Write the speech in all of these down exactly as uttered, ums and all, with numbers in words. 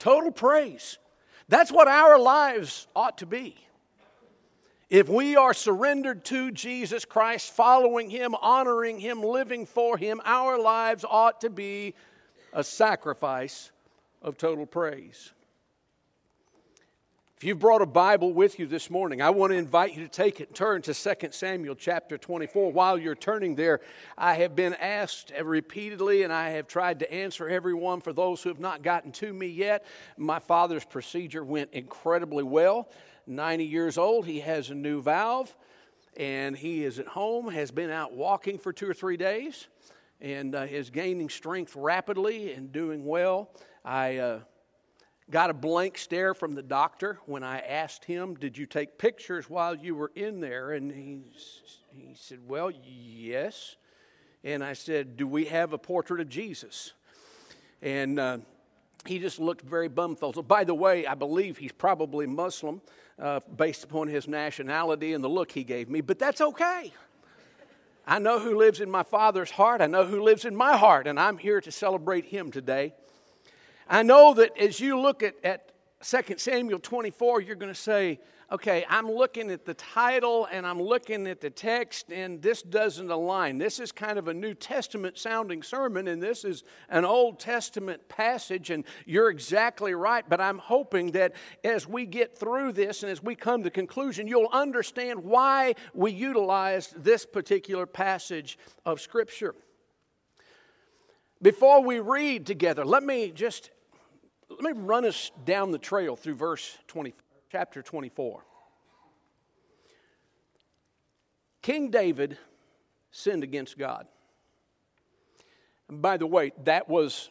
Total praise. That's what our lives ought to be. If we are surrendered to Jesus Christ, following Him, honoring Him, living for Him, our lives ought to be a sacrifice of total praise. If you've brought a Bible with you this morning, I want to invite you to take it and turn to Second Samuel chapter twenty-four. While you're turning there, I have been asked repeatedly, and I have tried to answer everyone for those who have not gotten to me yet. My father's procedure went incredibly well. ninety years old, he has a new valve, and he is at home, has been out walking for two or three days, and uh, is gaining strength rapidly and doing well. I uh, got a blank stare from the doctor when I asked him, did you take pictures while you were in there? And he, he said, well, yes. And I said, do we have a portrait of Jesus? And uh, he just looked very bumfuzzled. By the way, I believe he's probably Muslim, uh, based upon his nationality and the look he gave me, but that's okay. I know who lives in my Father's heart. I know who lives in my heart, and I'm here to celebrate Him today. I know that as you look at, at Second Samuel twenty-four, you're going to say, okay, I'm looking at the title and I'm looking at the text, and this doesn't align. This is kind of a New Testament sounding sermon, and this is an Old Testament passage, and you're exactly right, but I'm hoping that as we get through this and as we come to conclusion, you'll understand why we utilized this particular passage of Scripture. Before we read together, let me just let me run us down the trail through verse twenty-four. Chapter twenty-four. King David sinned against God. And by the way, that was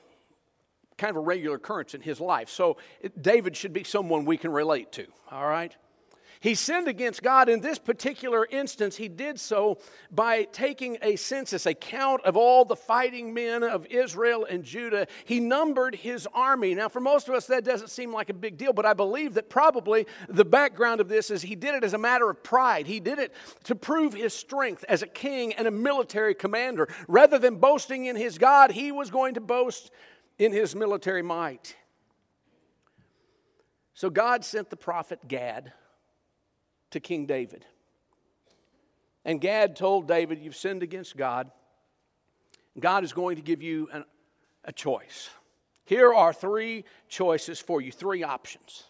kind of a regular occurrence in his life. So David should be someone we can relate to, all right? He sinned against God. In this particular instance, he did so by taking a census, a count of all the fighting men of Israel and Judah. He numbered his army. Now, for most of us, that doesn't seem like a big deal, but I believe that probably the background of this is he did it as a matter of pride. He did it to prove his strength as a king and a military commander. Rather than boasting in his God, he was going to boast in his military might. So God sent the prophet Gad to King David. And Gad told David, you've sinned against God. God is going to give you an, a choice. Here are three choices for you, three options.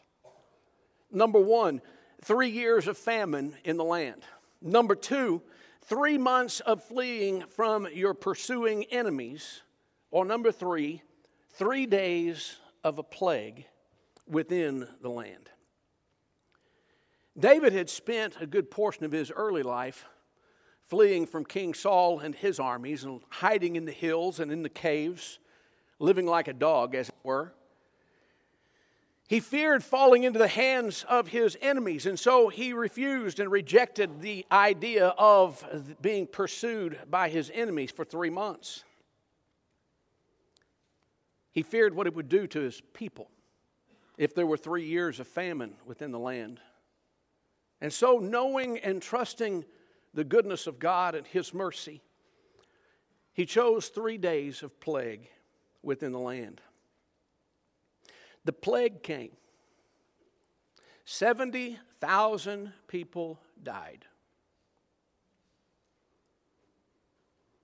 Number one, three years of famine in the land. Number two, three months of fleeing from your pursuing enemies. Or number three, three days of a plague within the land. David had spent a good portion of his early life fleeing from King Saul and his armies and hiding in the hills and in the caves, living like a dog, as it were. He feared falling into the hands of his enemies, and so he refused and rejected the idea of being pursued by his enemies for three months. He feared what it would do to his people if there were three years of famine within the land. And so, knowing and trusting the goodness of God and His mercy, he chose three days of plague within the land. The plague came. seventy thousand people died.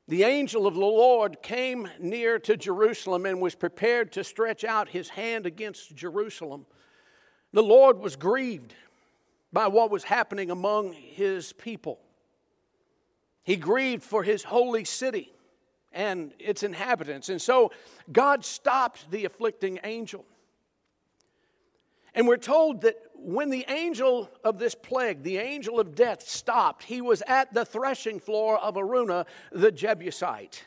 The angel of the Lord came near to Jerusalem and was prepared to stretch out his hand against Jerusalem. The Lord was grieved by what was happening among His people. He grieved for His holy city and its inhabitants. And so God stopped the afflicting angel. And we're told that when the angel of this plague, the angel of death, stopped, he was at the threshing floor of Araunah, the Jebusite.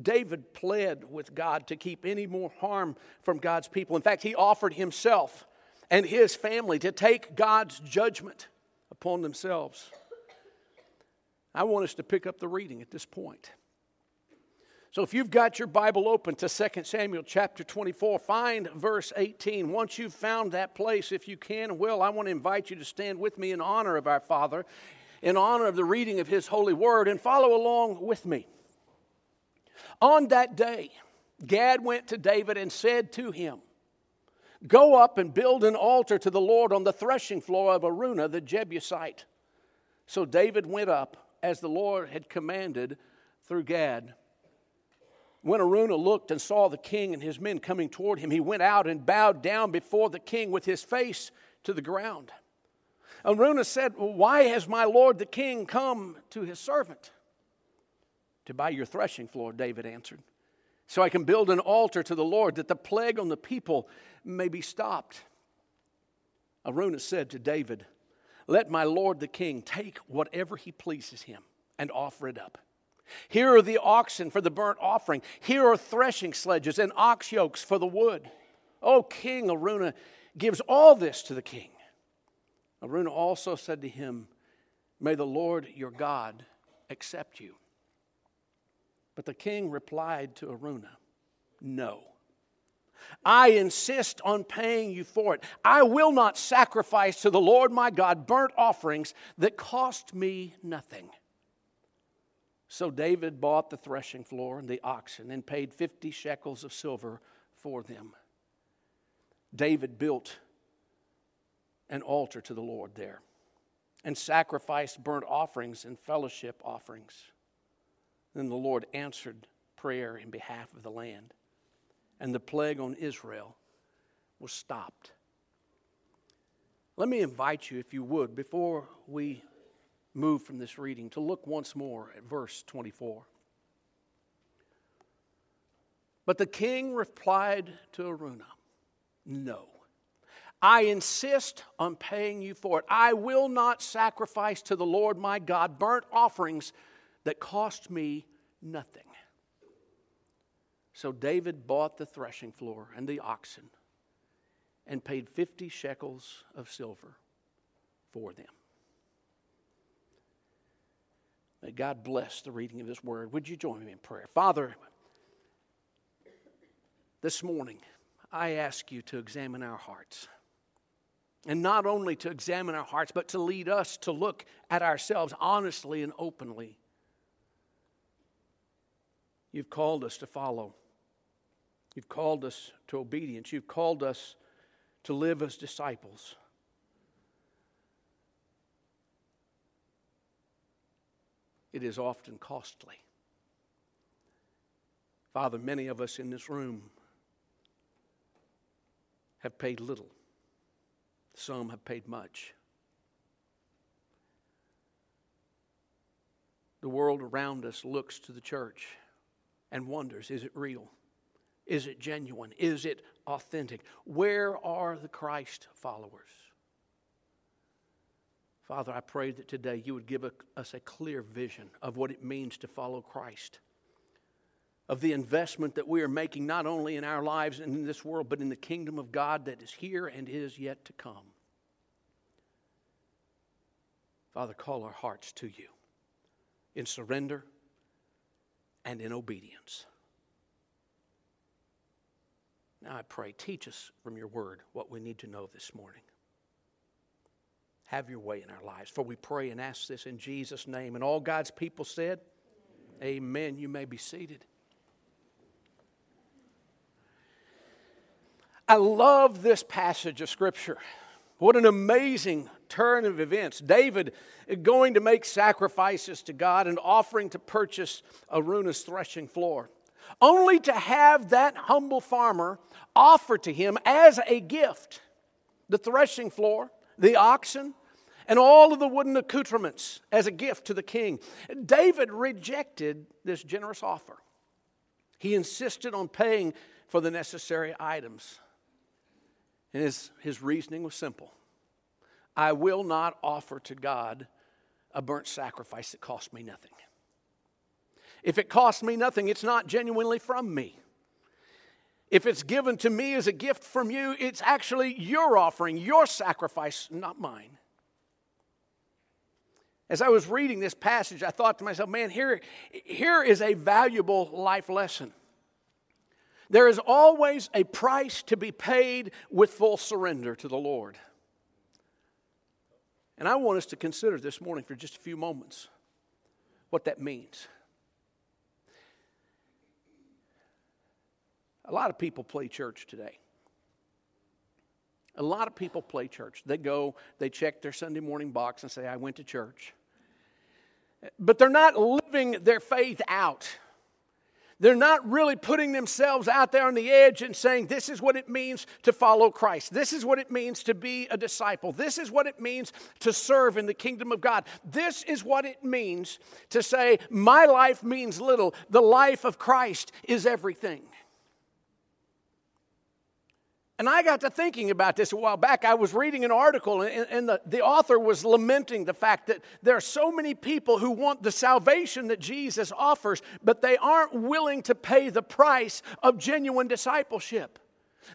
David pled with God to keep any more harm from God's people. In fact, he offered himself and his family to take God's judgment upon themselves. I want us to pick up the reading at this point. So if you've got your Bible open to Second Samuel chapter twenty-four, find verse eighteen. Once you've found that place, if you can, well, I want to invite you to stand with me in honor of our Father, in honor of the reading of His holy word, and follow along with me. On that day, Gad went to David and said to him, Go up and build an altar to the Lord on the threshing floor of Araunah the Jebusite. So David went up as the Lord had commanded through Gad. When Araunah looked and saw the king and his men coming toward him, he went out and bowed down before the king with his face to the ground. Araunah said, well, why has my lord the king come to his servant? To buy your threshing floor, David answered, so I can build an altar to the Lord that the plague on the people may be stopped. Araunah said to David, let my lord the king take whatever he pleases him and offer it up. Here are the oxen for the burnt offering. Here are threshing sledges and ox yokes for the wood. O king, Araunah gives all this to the king. Araunah also said to him, may the Lord your God accept you. But the king replied to Araunah, no. I insist on paying you for it. I will not sacrifice to the Lord my God burnt offerings that cost me nothing. So David bought the threshing floor and the oxen and paid fifty shekels of silver for them. David built an altar to the Lord there and sacrificed burnt offerings and fellowship offerings. Then the Lord answered prayer in behalf of the land, and the plague on Israel was stopped. Let me invite you, if you would, before we move from this reading, to look once more at verse twenty-four. But the king replied to Araunah, no, I insist on paying you for it. I will not sacrifice to the Lord my God burnt offerings that cost me nothing. So David bought the threshing floor and the oxen and paid fifty shekels of silver for them. May God bless the reading of His Word. Would you join me in prayer? Father, this morning, I ask you to examine our hearts. And not only to examine our hearts, but to lead us to look at ourselves honestly and openly. You've called us to follow. You've called us to obedience. You've called us to live as disciples. It is often costly. Father, many of us in this room have paid little. Some have paid much. The world around us looks to the church and wonders, is it real? Is it genuine? Is it authentic? Where are the Christ followers? Father, I pray that today you would give us a clear vision of what it means to follow Christ, of the investment that we are making not only in our lives and in this world, but in the kingdom of God that is here and is yet to come. Father, call our hearts to you in surrender and in obedience. Now I pray, teach us from your word what we need to know this morning. Have your way in our lives. For we pray and ask this in Jesus' name. And all God's people said, amen. Amen. You may be seated. I love this passage of Scripture. What an amazing turn of events. David going to make sacrifices to God and offering to purchase Araunah's threshing floor, only to have that humble farmer offer to him as a gift the threshing floor, the oxen, and all of the wooden accoutrements as a gift to the king. David rejected this generous offer. He insisted on paying for the necessary items. And his, his reasoning was simple. I will not offer to God a burnt sacrifice that cost me nothing. If it costs me nothing, it's not genuinely from me. If it's given to me as a gift from you, it's actually your offering, your sacrifice, not mine. As I was reading this passage, I thought to myself, man, here, here is a valuable life lesson. There is always a price to be paid with full surrender to the Lord. And I want us to consider this morning for just a few moments what that means. A lot of people play church today. A lot of people play church. They go, they check their Sunday morning box and say, I went to church. But they're not living their faith out. They're not really putting themselves out there on the edge and saying, this is what it means to follow Christ. This is what it means to be a disciple. This is what it means to serve in the kingdom of God. This is what it means to say, my life means little. The life of Christ is everything. And I got to thinking about this a while back. I was reading an article, and, and the, the author was lamenting the fact that there are so many people who want the salvation that Jesus offers, but they aren't willing to pay the price of genuine discipleship.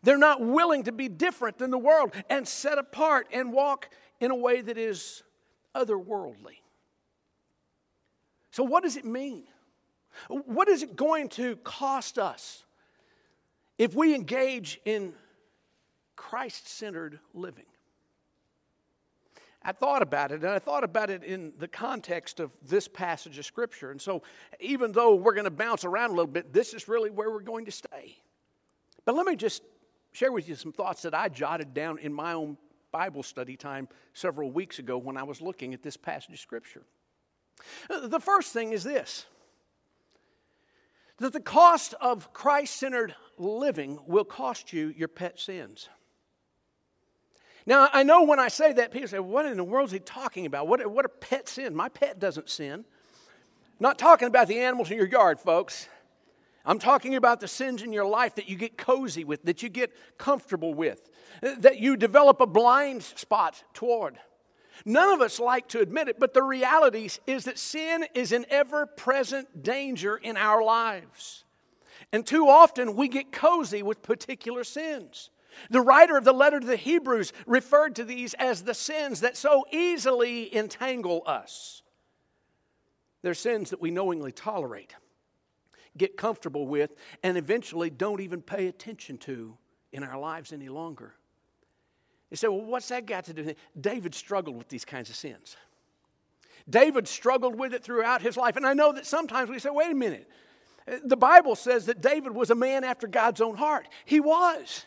They're not willing to be different than the world and set apart and walk in a way that is otherworldly. So what does it mean? What is it going to cost us if we engage in Christ-centered living? I thought about it, and I thought about it in the context of this passage of Scripture. And so even though we're going to bounce around a little bit, this is really where we're going to stay. But let me just share with you some thoughts that I jotted down in my own Bible study time several weeks ago when I was looking at this passage of Scripture. The first thing is this, that the cost of Christ-centered living will cost you your pet sins. Now, I know when I say that, people say, what in the world is he talking about? What, what are pet sins? My pet doesn't sin. I'm not talking about the animals in your yard, folks. I'm talking about the sins in your life that you get cozy with, that you get comfortable with, that you develop a blind spot toward. None of us like to admit it, but the reality is that sin is an ever-present danger in our lives. And too often we get cozy with particular sins. The writer of the letter to the Hebrews referred to these as the sins that so easily entangle us. They're sins that we knowingly tolerate, get comfortable with, and eventually don't even pay attention to in our lives any longer. You say, well, what's that got to do with it? David struggled with these kinds of sins. David struggled with it throughout his life. And I know that sometimes we say, wait a minute. The Bible says that David was a man after God's own heart. He was.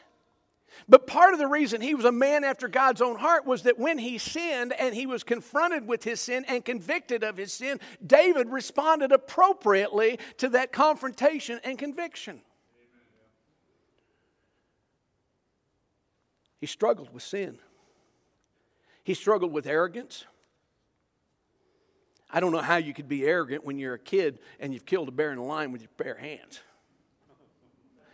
But part of the reason he was a man after God's own heart was that when he sinned and he was confronted with his sin and convicted of his sin, David responded appropriately to that confrontation and conviction. He struggled with sin. He struggled with arrogance. I don't know how you could be arrogant when you're a kid and you've killed a bear in a lion with your bare hands.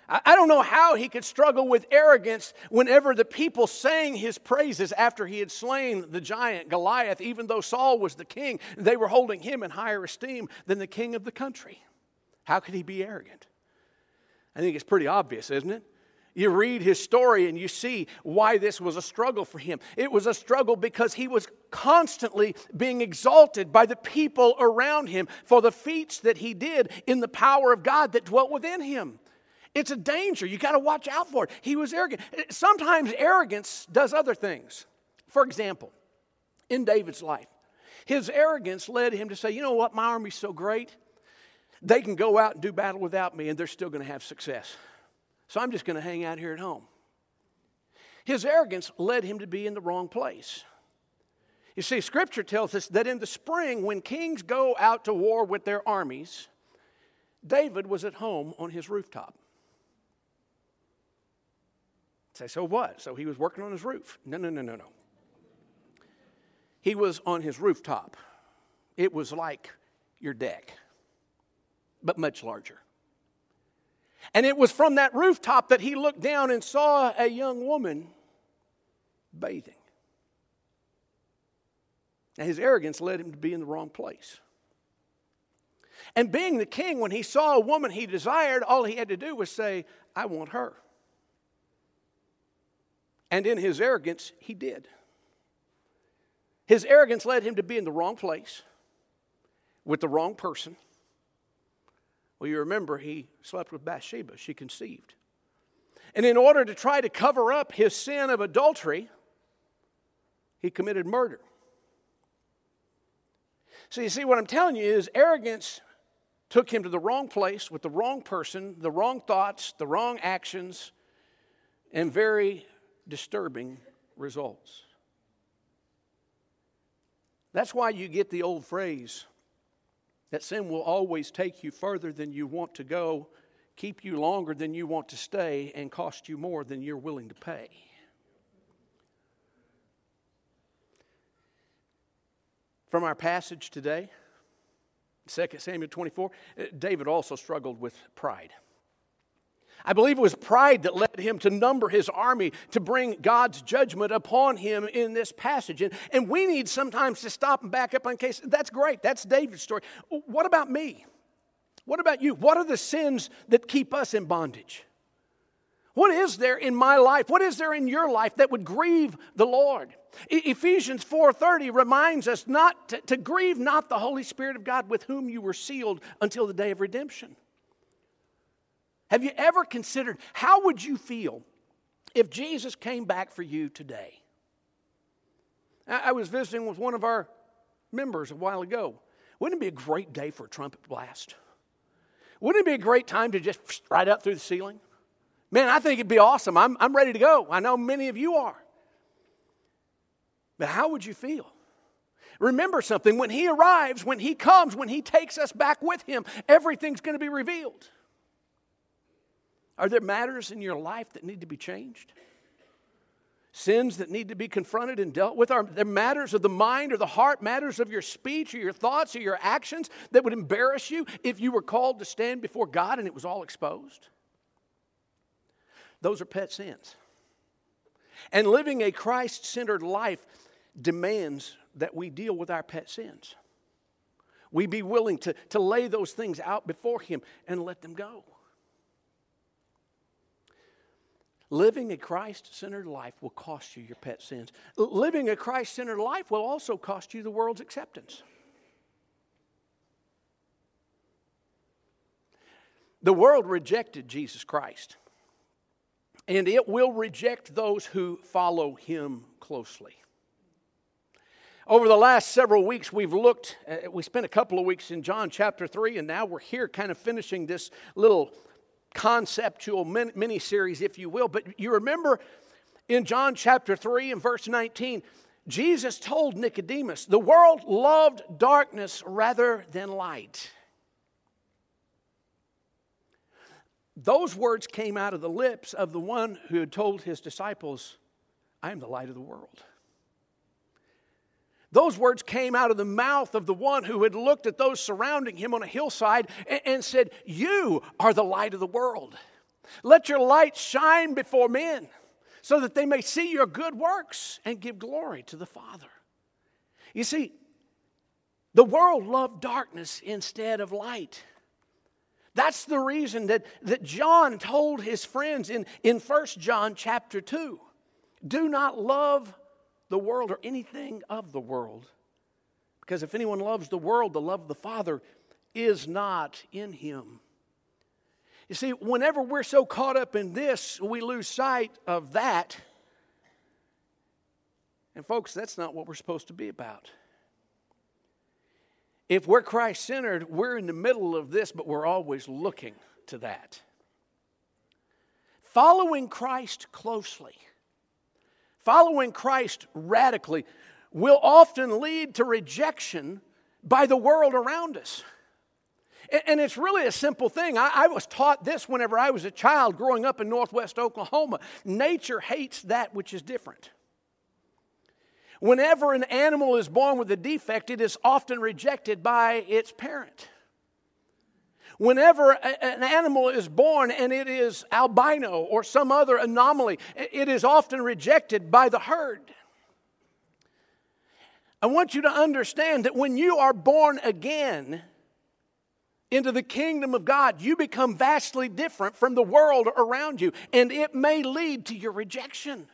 I don't know how he could struggle with arrogance whenever the people sang his praises after he had slain the giant Goliath, even though Saul was the king. They were holding him in higher esteem than the king of the country. How could he be arrogant? I think it's pretty obvious, isn't it? You read his story and you see why this was a struggle for him. It was a struggle because he was constantly being exalted by the people around him for the feats that he did in the power of God that dwelt within him. It's a danger. You got to watch out for it. He was arrogant. Sometimes arrogance does other things. For example, in David's life, his arrogance led him to say, you know what, my army's so great, they can go out and do battle without me and they're still going to have success. So I'm just going to hang out here at home. His arrogance led him to be in the wrong place. You see, Scripture tells us that in the spring, when kings go out to war with their armies, David was at home on his rooftop. Say, so what? So he was working on his roof. No, no, no, no, no. He was on his rooftop. It was like your deck, but much larger. And it was from that rooftop that he looked down and saw a young woman bathing. Now, his arrogance led him to be in the wrong place. And being the king, when he saw a woman he desired, all he had to do was say, I want her. And in his arrogance, he did. His arrogance led him to be in the wrong place with the wrong person. Well, you remember he slept with Bathsheba. She conceived. And in order to try to cover up his sin of adultery, he committed murder. So you see, what I'm telling you is arrogance took him to the wrong place with the wrong person, the wrong thoughts, the wrong actions, and very disturbing results. That's why you get the old phrase that sin will always take you further than you want to go, keep you longer than you want to stay, and cost you more than you're willing to pay. From our passage today, Second Samuel twenty-four, David also struggled with pride. I believe it was pride that led him to number his army to bring God's judgment upon him in this passage. And, and we need sometimes to stop and back up on case. That's great. That's David's story. What about me? What about you? What are the sins that keep us in bondage? What is there in my life? What is there in your life that would grieve the Lord? E- Ephesians four thirty reminds us not to, to grieve not the Holy Spirit of God, with whom you were sealed until the day of redemption. Have you ever considered, how would you feel if Jesus came back for you today? I was visiting with one of our members a while ago. Wouldn't it be a great day for a trumpet blast? Wouldn't it be a great time to just right up through the ceiling? Man, I think it'd be awesome. I'm, I'm ready to go. I know many of you are. But how would you feel? Remember something. When He arrives, when He comes, when He takes us back with Him, everything's going to be revealed. Are there matters in your life that need to be changed? Sins that need to be confronted and dealt with? Are there matters of the mind or the heart, matters of your speech or your thoughts or your actions that would embarrass you if you were called to stand before God and it was all exposed? Those are pet sins. And living a Christ-centered life demands that we deal with our pet sins. We be willing to, to lay those things out before Him and let them go. Living a Christ-centered life will cost you your pet sins. Living a Christ-centered life will also cost you the world's acceptance. The world rejected Jesus Christ, and it will reject those who follow Him closely. Over the last several weeks, we've looked, uh, we spent a couple of weeks in John chapter three, and now we're here kind of finishing this little conceptual mini-series, if you will. But you remember in John chapter three and verse nineteen, Jesus told Nicodemus, the world loved darkness rather than light. Those words came out of the lips of the one who had told his disciples, I am the light of the world. Those words came out of the mouth of the one who had looked at those surrounding him on a hillside and said, you are the light of the world. Let your light shine before men so that they may see your good works and give glory to the Father. You see, the world loved darkness instead of light. That's the reason that, that John told his friends in, in First John chapter two, do not love the world or anything of the world. Because if anyone loves the world, the love of the Father is not in him. You see, whenever we're so caught up in this, we lose sight of that. And folks, that's not what we're supposed to be about. If we're Christ-centered, we're in the middle of this, but we're always looking to that. Following Christ closely, following Christ radically, will often lead to rejection by the world around us. And it's really a simple thing. I was taught this whenever I was a child growing up in northwest Oklahoma. Nature hates that which is different. Whenever an animal is born with a defect, it is often rejected by its parent. Whenever an animal is born and it is albino or some other anomaly, it is often rejected by the herd. I want you to understand that when you are born again into the kingdom of God, you become vastly different from the world around you, and it may lead to your rejection.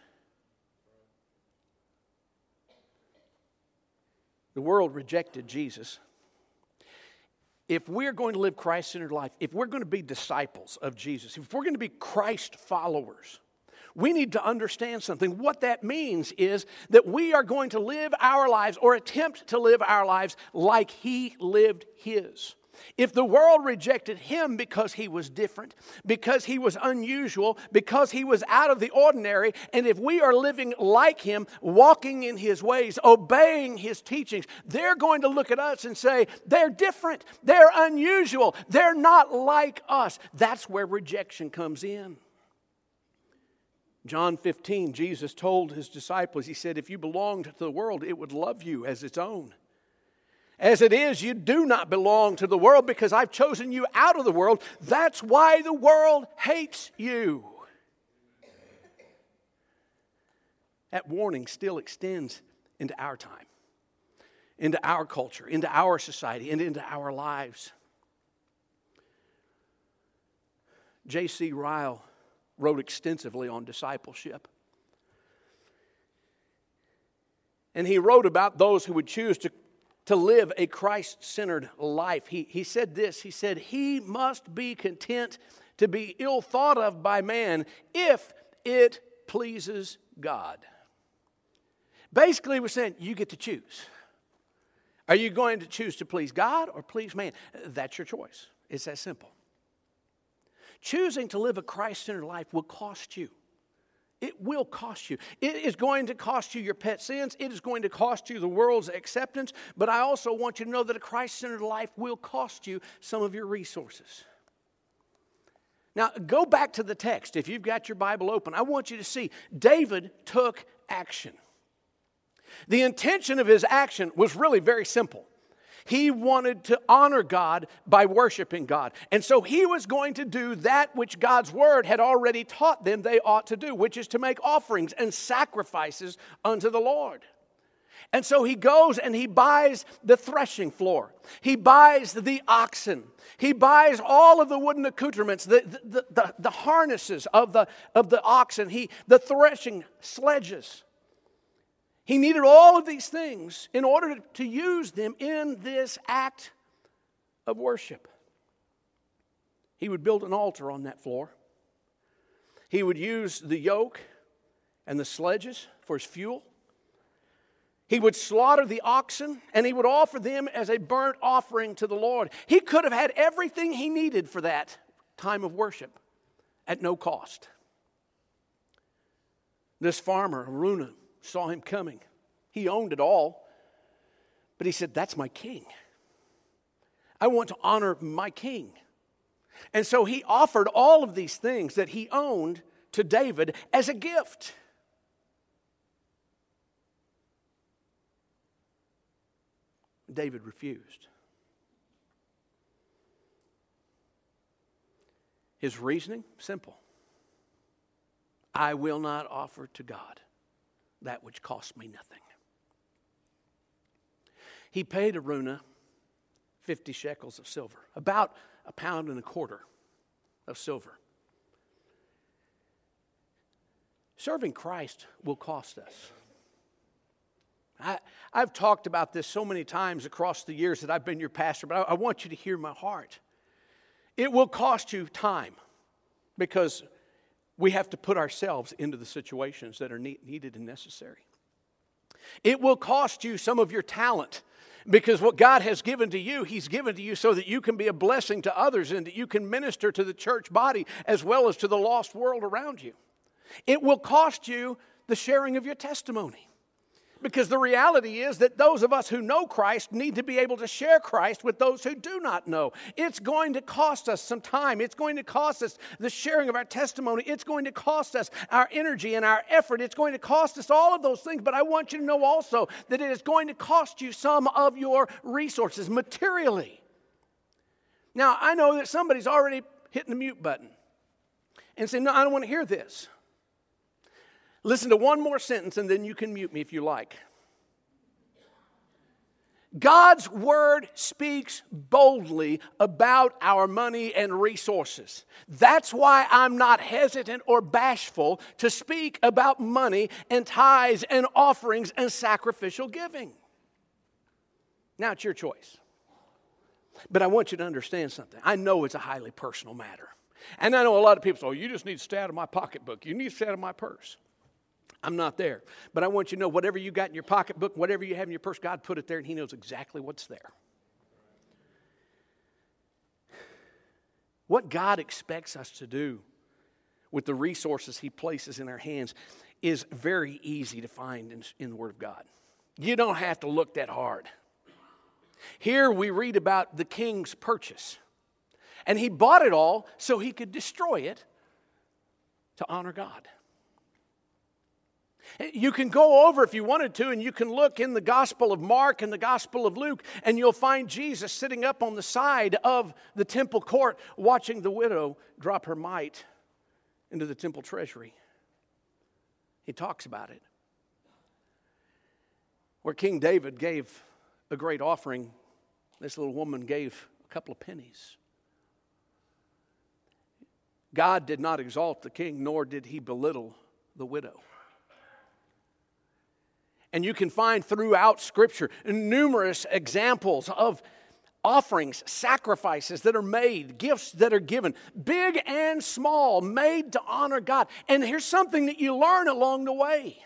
The world rejected Jesus. If we're going to live Christ-centered life, if we're going to be disciples of Jesus, if we're going to be Christ followers, we need to understand something. What that means is that we are going to live our lives or attempt to live our lives like He lived His. If the world rejected him because he was different, because he was unusual, because he was out of the ordinary, and if we are living like him, walking in his ways, obeying his teachings, they're going to look at us and say, they're different, they're unusual, they're not like us. That's where rejection comes in. John fifteen, Jesus told his disciples, he said, if you belonged to the world, it would love you as its own. As it is, you do not belong to the world because I've chosen you out of the world. That's why the world hates you. That warning still extends into our time, into our culture, into our society, and into our lives. J C Ryle wrote extensively on discipleship. And he wrote about those who would choose to to live a Christ-centered life. He, he said this, he said, he must be content to be ill thought of by man if it pleases God. Basically, we're saying, you get to choose. Are you going to choose to please God or please man? That's your choice. It's that simple. Choosing to live a Christ-centered life will cost you. It will cost you. It is going to cost you your pet sins. It is going to cost you the world's acceptance. But I also want you to know that a Christ-centered life will cost you some of your resources. Now, go back to the text. If you've got your Bible open, I want you to see David took action. The intention of his action was really very simple. He wanted to honor God by worshiping God. And so he was going to do that which God's word had already taught them they ought to do, which is to make offerings and sacrifices unto the Lord. And so he goes and he buys the threshing floor. He buys the oxen. He buys all of the wooden accoutrements, the, the, the, the harnesses of the, of the oxen, he, the threshing sledges. He needed all of these things in order to use them in this act of worship. He would build an altar on that floor. He would use the yoke and the sledges for his fuel. He would slaughter the oxen, and he would offer them as a burnt offering to the Lord. He could have had everything he needed for that time of worship at no cost. This farmer, Araunah, saw him coming. He owned it all. But he said, that's my king. I want to honor my king. And so he offered all of these things that he owned to David as a gift. David refused. His reasoning, simple. I will not offer to God that which cost me nothing. He paid Araunah fifty shekels of silver, about a pound and a quarter of silver. Serving Christ will cost us. I, I've talked about this so many times across the years that I've been your pastor, but I, I want you to hear my heart. It will cost you time because we have to put ourselves into the situations that are needed and necessary. It will cost you some of your talent because what God has given to you, He's given to you so that you can be a blessing to others and that you can minister to the church body as well as to the lost world around you. It will cost you the sharing of your testimony because the reality is that those of us who know Christ need to be able to share Christ with those who do not know. It's going to cost us some time. It's going to cost us the sharing of our testimony. It's going to cost us our energy and our effort. It's going to cost us all of those things. But I want you to know also that it is going to cost you some of your resources materially. Now, I know that somebody's already hitting the mute button and saying, no, I don't want to hear this. Listen to one more sentence and then you can mute me if you like. God's word speaks boldly about our money and resources. That's why I'm not hesitant or bashful to speak about money and tithes and offerings and sacrificial giving. Now it's your choice. But I want you to understand something. I know it's a highly personal matter. And I know a lot of people say, oh, you just need to stay out of my pocketbook. You need to stay out of my purse. I'm not there. But I want you to know whatever you got in your pocketbook, whatever you have in your purse, God put it there and He knows exactly what's there. What God expects us to do with the resources He places in our hands is very easy to find in, in the Word of God. You don't have to look that hard. Here we read about the king's purchase. And he bought it all so he could destroy it to honor God. You can go over if you wanted to, and you can look in the Gospel of Mark and the Gospel of Luke, and you'll find Jesus sitting up on the side of the temple court watching the widow drop her mite into the temple treasury. He talks about it. Where King David gave a great offering, this little woman gave a couple of pennies. God did not exalt the king, nor did He belittle the widow. And you can find throughout Scripture numerous examples of offerings, sacrifices that are made, gifts that are given, big and small, made to honor God. And here's something that you learn along the way.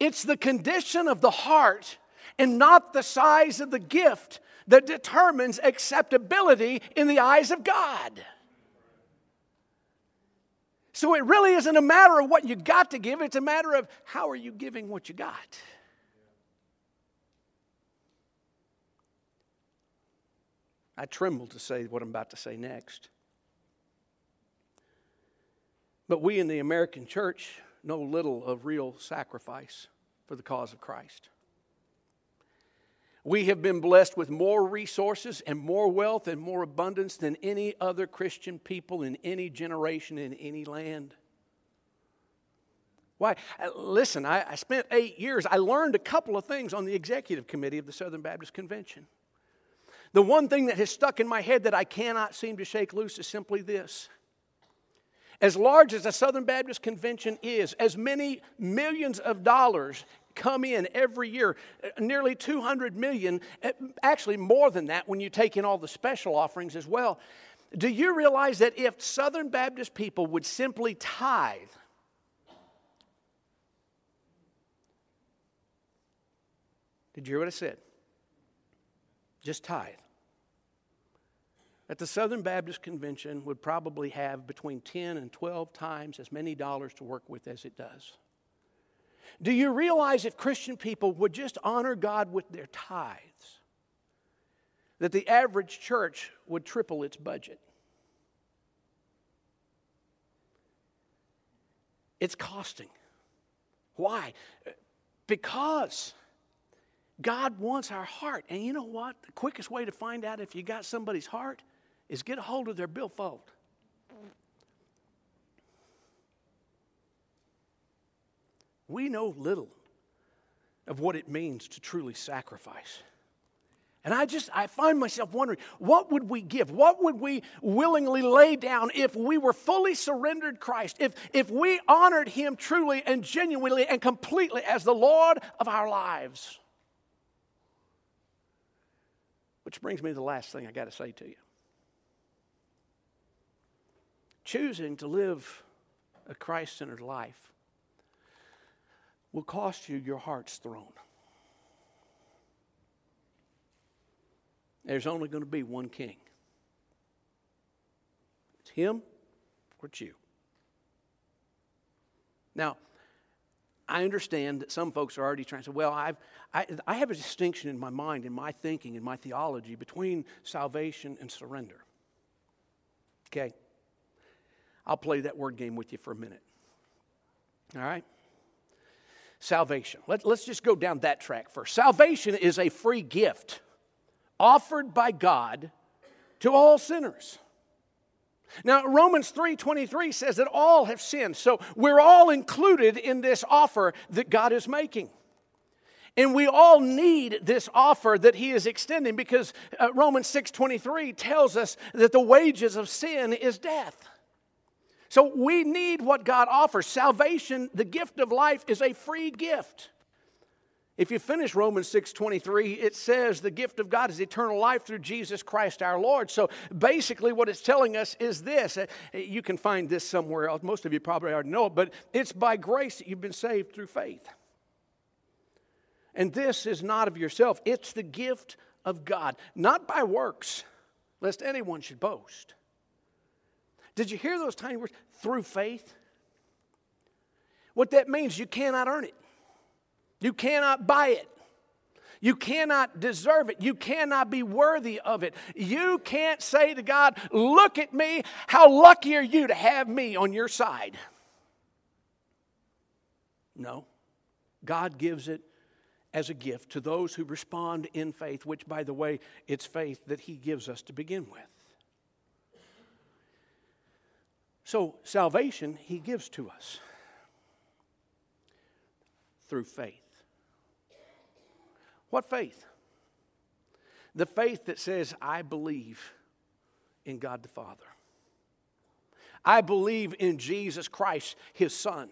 It's the condition of the heart and not the size of the gift that determines acceptability in the eyes of God. So it really isn't a matter of what you got to give. It's a matter of how are you giving what you got. I tremble to say what I'm about to say next. But we in the American church know little of real sacrifice for the cause of Christ. We have been blessed with more resources and more wealth and more abundance than any other Christian people in any generation in any land. Why? Listen, I, I spent eight years. I learned a couple of things on the executive committee of the Southern Baptist Convention. The one thing that has stuck in my head that I cannot seem to shake loose is simply this. As large as the Southern Baptist Convention is, as many millions of dollars come in every year, nearly two hundred million, actually more than that when you take in all the special offerings as well. Do you realize that if Southern Baptist people would simply tithe, did you hear what I said? Just tithe. That the Southern Baptist Convention would probably have between ten and twelve times as many dollars to work with as it does. Do you realize if Christian people would just honor God with their tithes, that the average church would triple its budget? It's costing. Why? Because God wants our heart. And you know what? The quickest way to find out if you got somebody's heart is get a hold of their billfold. We know little of what it means to truly sacrifice. And I just, I find myself wondering, what would we give? What would we willingly lay down if we were fully surrendered Christ? If, if we honored Him truly and genuinely and completely as the Lord of our lives? Which brings me to the last thing I got to say to you. Choosing to live a Christ-centered life will cost you your heart's throne. There's only going to be one king. It's Him or it's you. Now, I understand that some folks are already trying to say, well, I've, I, I have a distinction in my mind, in my thinking, in my theology between salvation and surrender. Okay? I'll play that word game with you for a minute. All right? Salvation. Let, let's just go down that track first. Salvation is a free gift offered by God to all sinners. Now, Romans three twenty-three says that all have sinned. So we're all included in this offer that God is making. And we all need this offer that He is extending because uh, Romans six twenty-three tells us that the wages of sin is death. So we need what God offers. Salvation, the gift of life, is a free gift. If you finish Romans six twenty-three, it says the gift of God is eternal life through Jesus Christ our Lord. So basically what it's telling us is this. You can find this somewhere else. Most of you probably already know it, but it's by grace that you've been saved through faith. And this is not of yourself. It's the gift of God, not by works. lest anyone should boast. Did you hear those tiny words? Through faith. What that means, you cannot earn it. You cannot buy it. You cannot deserve it. You cannot be worthy of it. You can't say to God, look at me. How lucky are you to have me on your side? No. God gives it as a gift to those who respond in faith, which, by the way, it's faith that he gives us to begin with. So salvation he gives to us through faith. What faith? The faith that says, I believe in God the Father. I believe in Jesus Christ, his Son.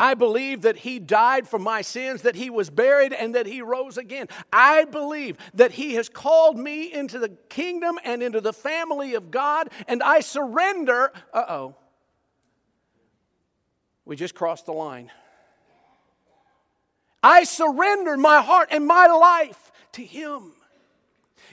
I believe that he died for my sins, that he was buried, and that he rose again. I believe that he has called me into the kingdom and into the family of God, and I surrender. Uh-oh. We just crossed the line. I surrender my heart and my life to him.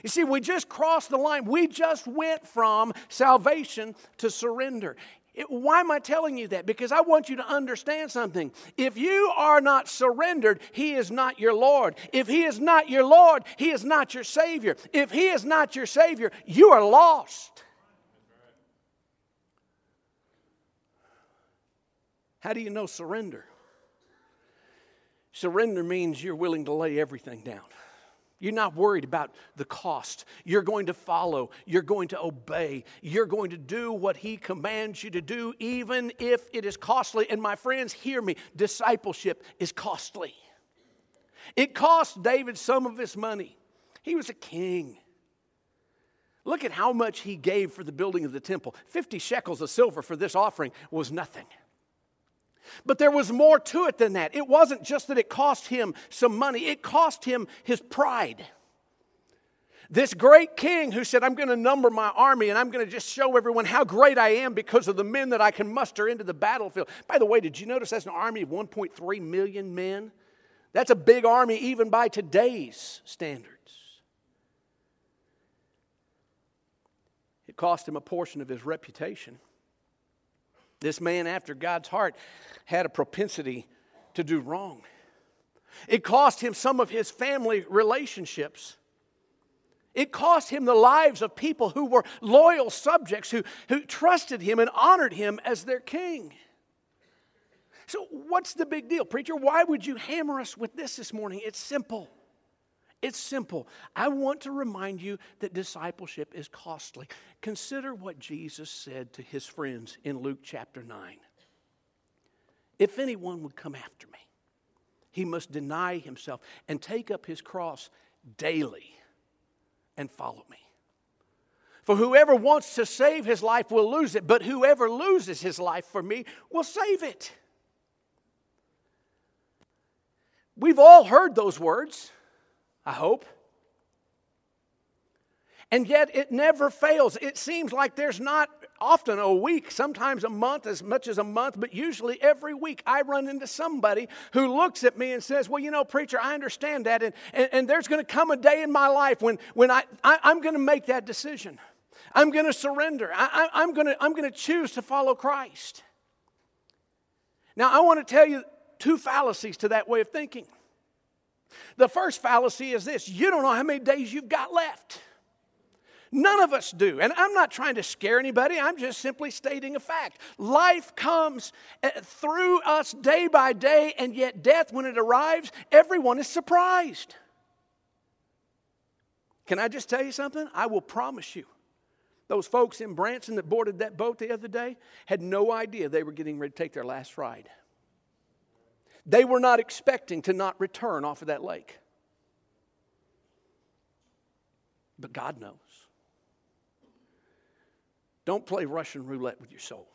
You see, we just crossed the line. We just went from salvation to surrender. It, why am I telling you that? Because I want you to understand something. If you are not surrendered, he is not your Lord. If he is not your Lord, he is not your Savior. If he is not your Savior, you are lost. How do you know surrender? Surrender means you're willing to lay everything down. You're not worried about the cost. You're going to follow. You're going to obey. You're going to do what he commands you to do, even if it is costly. And my friends, hear me. Discipleship is costly. It cost David some of his money. He was a king. Look at how much he gave for the building of the temple. Fifty shekels of silver for this offering was nothing. But there was more to it than that. It wasn't just that it cost him some money. It cost him his pride. This great king who said, I'm going to number my army and I'm going to just show everyone how great I am because of the men that I can muster into the battlefield. By the way, did you notice that's an army of one point three million men? That's a big army even by today's standards. It cost him a portion of his reputation. This man after God's heart had a propensity to do wrong. It cost him some of his family relationships. It cost him the lives of people who were loyal subjects, who, who trusted him and honored him as their king. So what's the big deal, preacher? Why would you hammer us with this this morning? It's simple. It's simple. I want to remind you that discipleship is costly. Consider what Jesus said to his friends in Luke chapter nine. If anyone would come after me, he must deny himself and take up his cross daily and follow me. For whoever wants to save his life will lose it, but whoever loses his life for me will save it. We've all heard those words. I hope. And yet it never fails. It seems like there's not often a week, sometimes a month, as much as a month, but usually every week I run into somebody who looks at me and says, well, you know, preacher, I understand that, and, and, and there's going to come a day in my life when, when I, I, I'm going to make that decision. I'm going to surrender. I, I, I'm going to, I'm going to choose to follow Christ. Now, I want to tell you two fallacies to that way of thinking. The first fallacy is this: you don't know how many days you've got left. None of us do. And I'm not trying to scare anybody. I'm just simply stating a fact. Life comes through us day by day, and yet death, when it arrives, everyone is surprised. Can I just tell you something? I will promise you, those folks in Branson that boarded that boat the other day had no idea they were getting ready to take their last ride. They were not expecting to not return off of that lake. But God knows. Don't play Russian roulette with your soul.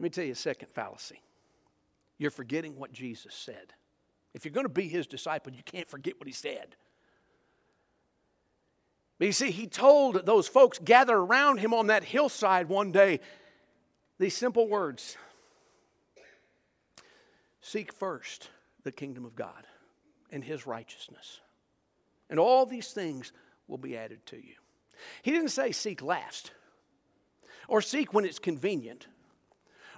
Let me tell you a second fallacy. You're forgetting what Jesus said. If you're going to be his disciple, you can't forget what he said. But you see, he told those folks gathered around him on that hillside one day these simple words. Seek first the kingdom of God and his righteousness, and all these things will be added to you. He didn't say seek last, or seek when it's convenient,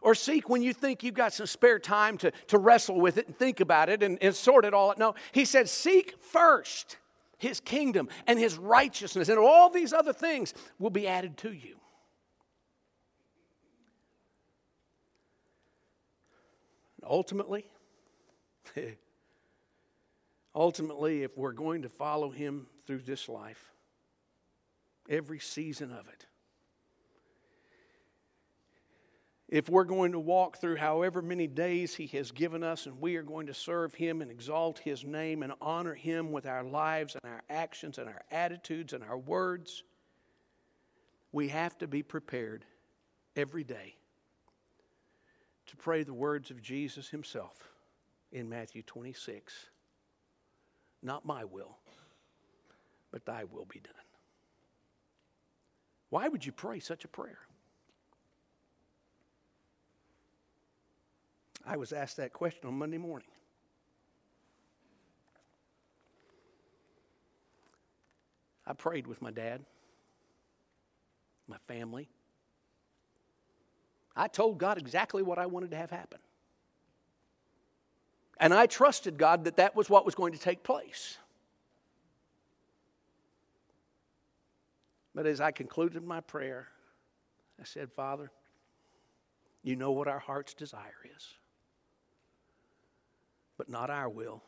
or seek when you think you've got some spare time to, to wrestle with it and think about it and, and sort it all out. No, he said seek first his kingdom and his righteousness, and all these other things will be added to you. And ultimately, ultimately, if we're going to follow him through this life, every season of it, if we're going to walk through however many days he has given us and we are going to serve him and exalt his name and honor him with our lives and our actions and our attitudes and our words, we have to be prepared every day to pray the words of Jesus himself in Matthew twenty-six. Not my will, but thy will be done. Why would you pray such a prayer? I was asked that question on Monday morning. I prayed with my dad, my family. I told God exactly what I wanted to have happen. And I trusted God that that was what was going to take place. But as I concluded my prayer, I said, Father, you know what our heart's desire is. But not our will,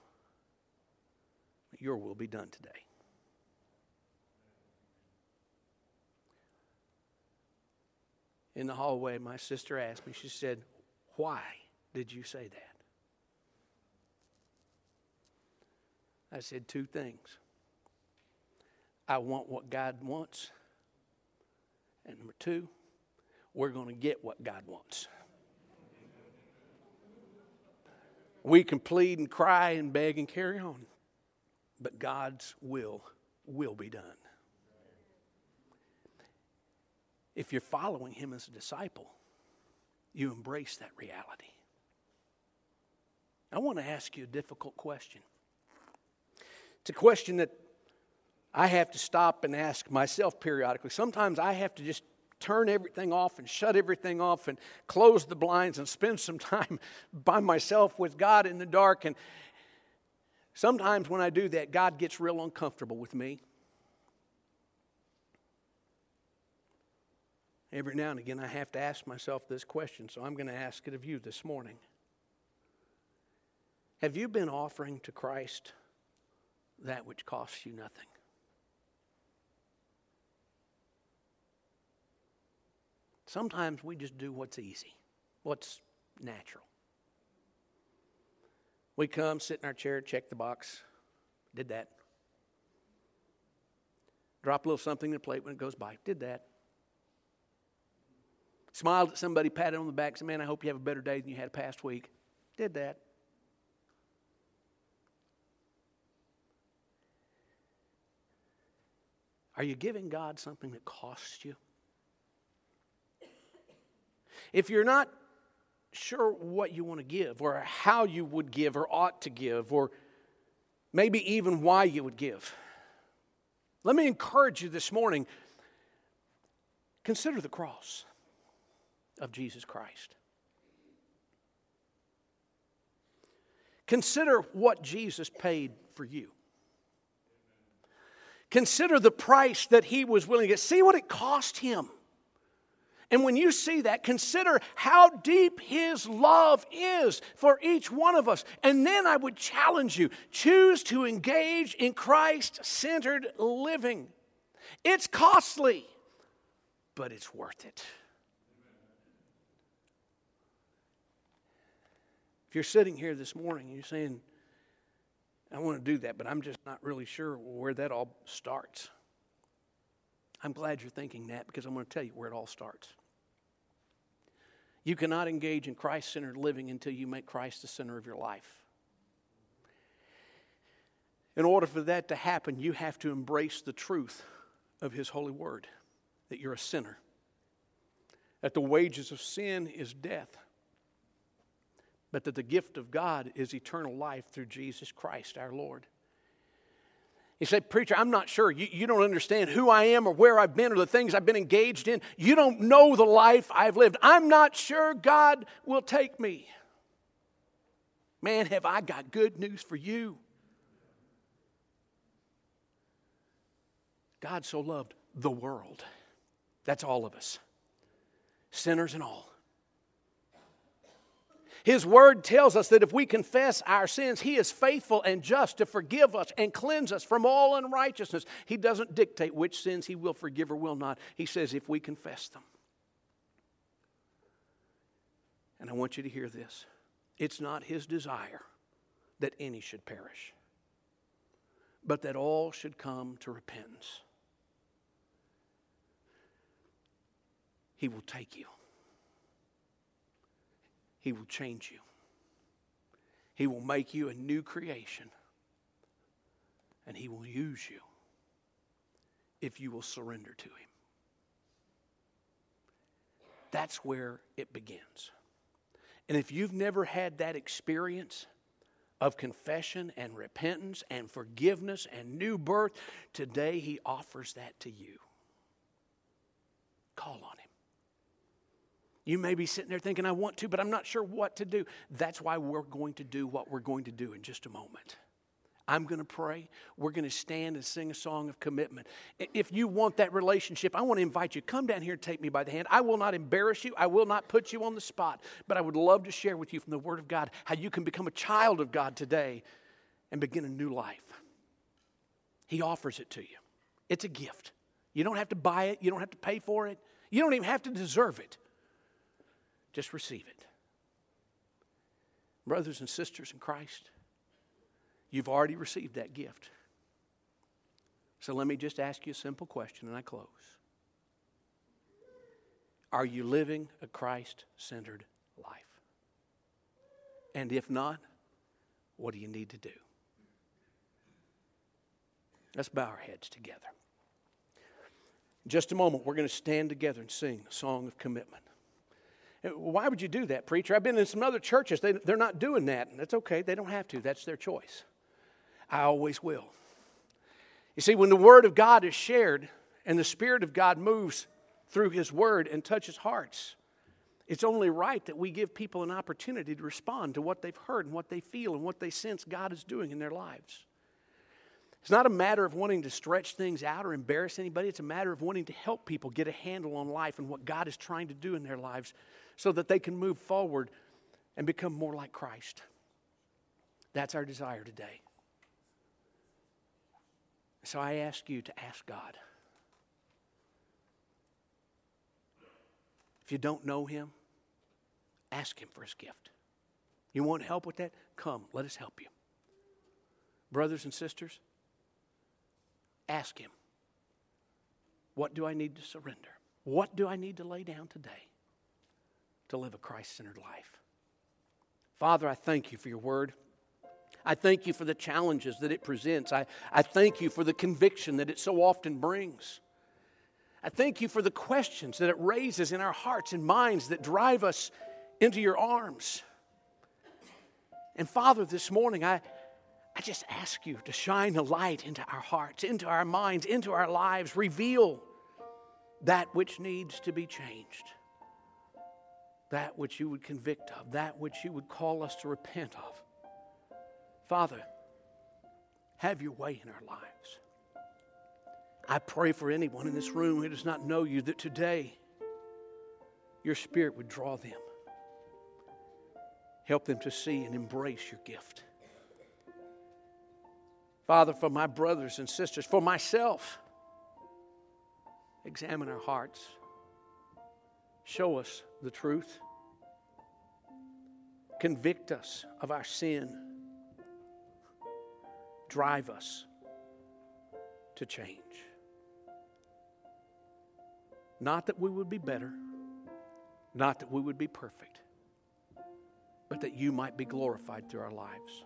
but your will be done today. In the hallway, my sister asked me, she said, why did you say that? I said two things. I want what God wants. And number two, we're going to get what God wants. We can plead and cry and beg and carry on, but God's will will be done. If you're following him as a disciple, you embrace that reality. I want to ask you a difficult question. It's a question that I have to stop and ask myself periodically. Sometimes I have to just turn everything off and shut everything off and close the blinds and spend some time by myself with God in the dark. And sometimes when I do that, God gets real uncomfortable with me. Every now and again, I have to ask myself this question, so I'm going to ask it of you this morning. Have you been offering to Christ that which costs you nothing? Sometimes we just do what's easy, what's natural. We come, sit in our chair, check the box, did that. Drop a little something in the plate when it goes by, did that. Smiled at somebody, patted on the back, said, man, I hope you have a better day than you had past week, did that. Are you giving God something that costs you? If you're not sure what you want to give or how you would give or ought to give or maybe even why you would give, let me encourage you this morning, consider the cross of Jesus Christ. Consider what Jesus paid for you. Consider the price that he was willing to get. See what it cost him. And when you see that, consider how deep his love is for each one of us. And then I would challenge you, choose to engage in Christ-centered living. It's costly, but it's worth it. If you're sitting here this morning and you're saying, I want to do that, but I'm just not really sure where that all starts. I'm glad you're thinking that because I'm going to tell you where it all starts. You cannot engage in Christ-centered living until you make Christ the center of your life. In order for that to happen, you have to embrace the truth of his holy word, that you're a sinner, that the wages of sin is death, but that the gift of God is eternal life through Jesus Christ our Lord. He said, preacher, I'm not sure. You, you don't understand who I am or where I've been or the things I've been engaged in. You don't know the life I've lived. I'm not sure God will take me. Man, have I got good news for you. God so loved the world. That's all of us. Sinners and all. His word tells us that if we confess our sins, He is faithful and just to forgive us and cleanse us from all unrighteousness. He doesn't dictate which sins He will forgive or will not. He says if we confess them. And I want you to hear this. It's not His desire that any should perish, but that all should come to repentance. He will take you. He will change you. He will make you a new creation. And He will use you if you will surrender to Him. That's where it begins. And if you've never had that experience of confession and repentance and forgiveness and new birth, today He offers that to you. Call on Him. You may be sitting there thinking, I want to, but I'm not sure what to do. That's why we're going to do what we're going to do in just a moment. I'm going to pray. We're going to stand and sing a song of commitment. If you want that relationship, I want to invite you. Come down here and take me by the hand. I will not embarrass you. I will not put you on the spot. But I would love to share with you from the Word of God how you can become a child of God today and begin a new life. He offers it to you. It's a gift. You don't have to buy it. You don't have to pay for it. You don't even have to deserve it. Just receive it. Brothers and sisters in Christ, you've already received that gift. So let me just ask you a simple question and I close. Are you living a Christ-centered life? And if not, what do you need to do? Let's bow our heads together. In just a moment, we're going to stand together and sing a song of commitment. Why would you do that, preacher? I've been in some other churches. They, they're not doing that. And that's okay. They don't have to. That's their choice. I always will. You see, when the Word of God is shared and the Spirit of God moves through His Word and touches hearts, it's only right that we give people an opportunity to respond to what they've heard and what they feel and what they sense God is doing in their lives. It's not a matter of wanting to stretch things out or embarrass anybody. It's a matter of wanting to help people get a handle on life and what God is trying to do in their lives so that they can move forward and become more like Christ. That's our desire today. So I ask you to ask God. If you don't know Him, ask Him for His gift. You want help with that? Come, let us help you. Brothers and sisters, ask Him, what do I need to surrender? What do I need to lay down today to live a Christ-centered life? Father, I thank You for Your Word. I thank You for the challenges that it presents. I, I thank You for the conviction that it so often brings. I thank You for the questions that it raises in our hearts and minds that drive us into Your arms. And Father, this morning, I... I just ask You to shine the light into our hearts, into our minds, into our lives. Reveal that which needs to be changed, that which You would convict of, that which You would call us to repent of. Father, have Your way in our lives. I pray for anyone in this room who does not know You that today Your Spirit would draw them. Help them to see and embrace Your gift. Father, for my brothers and sisters, for myself, examine our hearts. Show us the truth. Convict us of our sin. Drive us to change. Not that we would be better, not that we would be perfect, but that You might be glorified through our lives.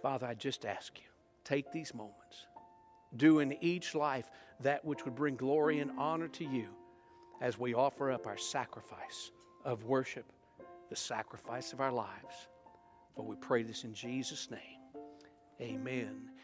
Father, I just ask You, take these moments. Do in each life that which would bring glory and honor to You as we offer up our sacrifice of worship, the sacrifice of our lives. For we pray this in Jesus' name. Amen.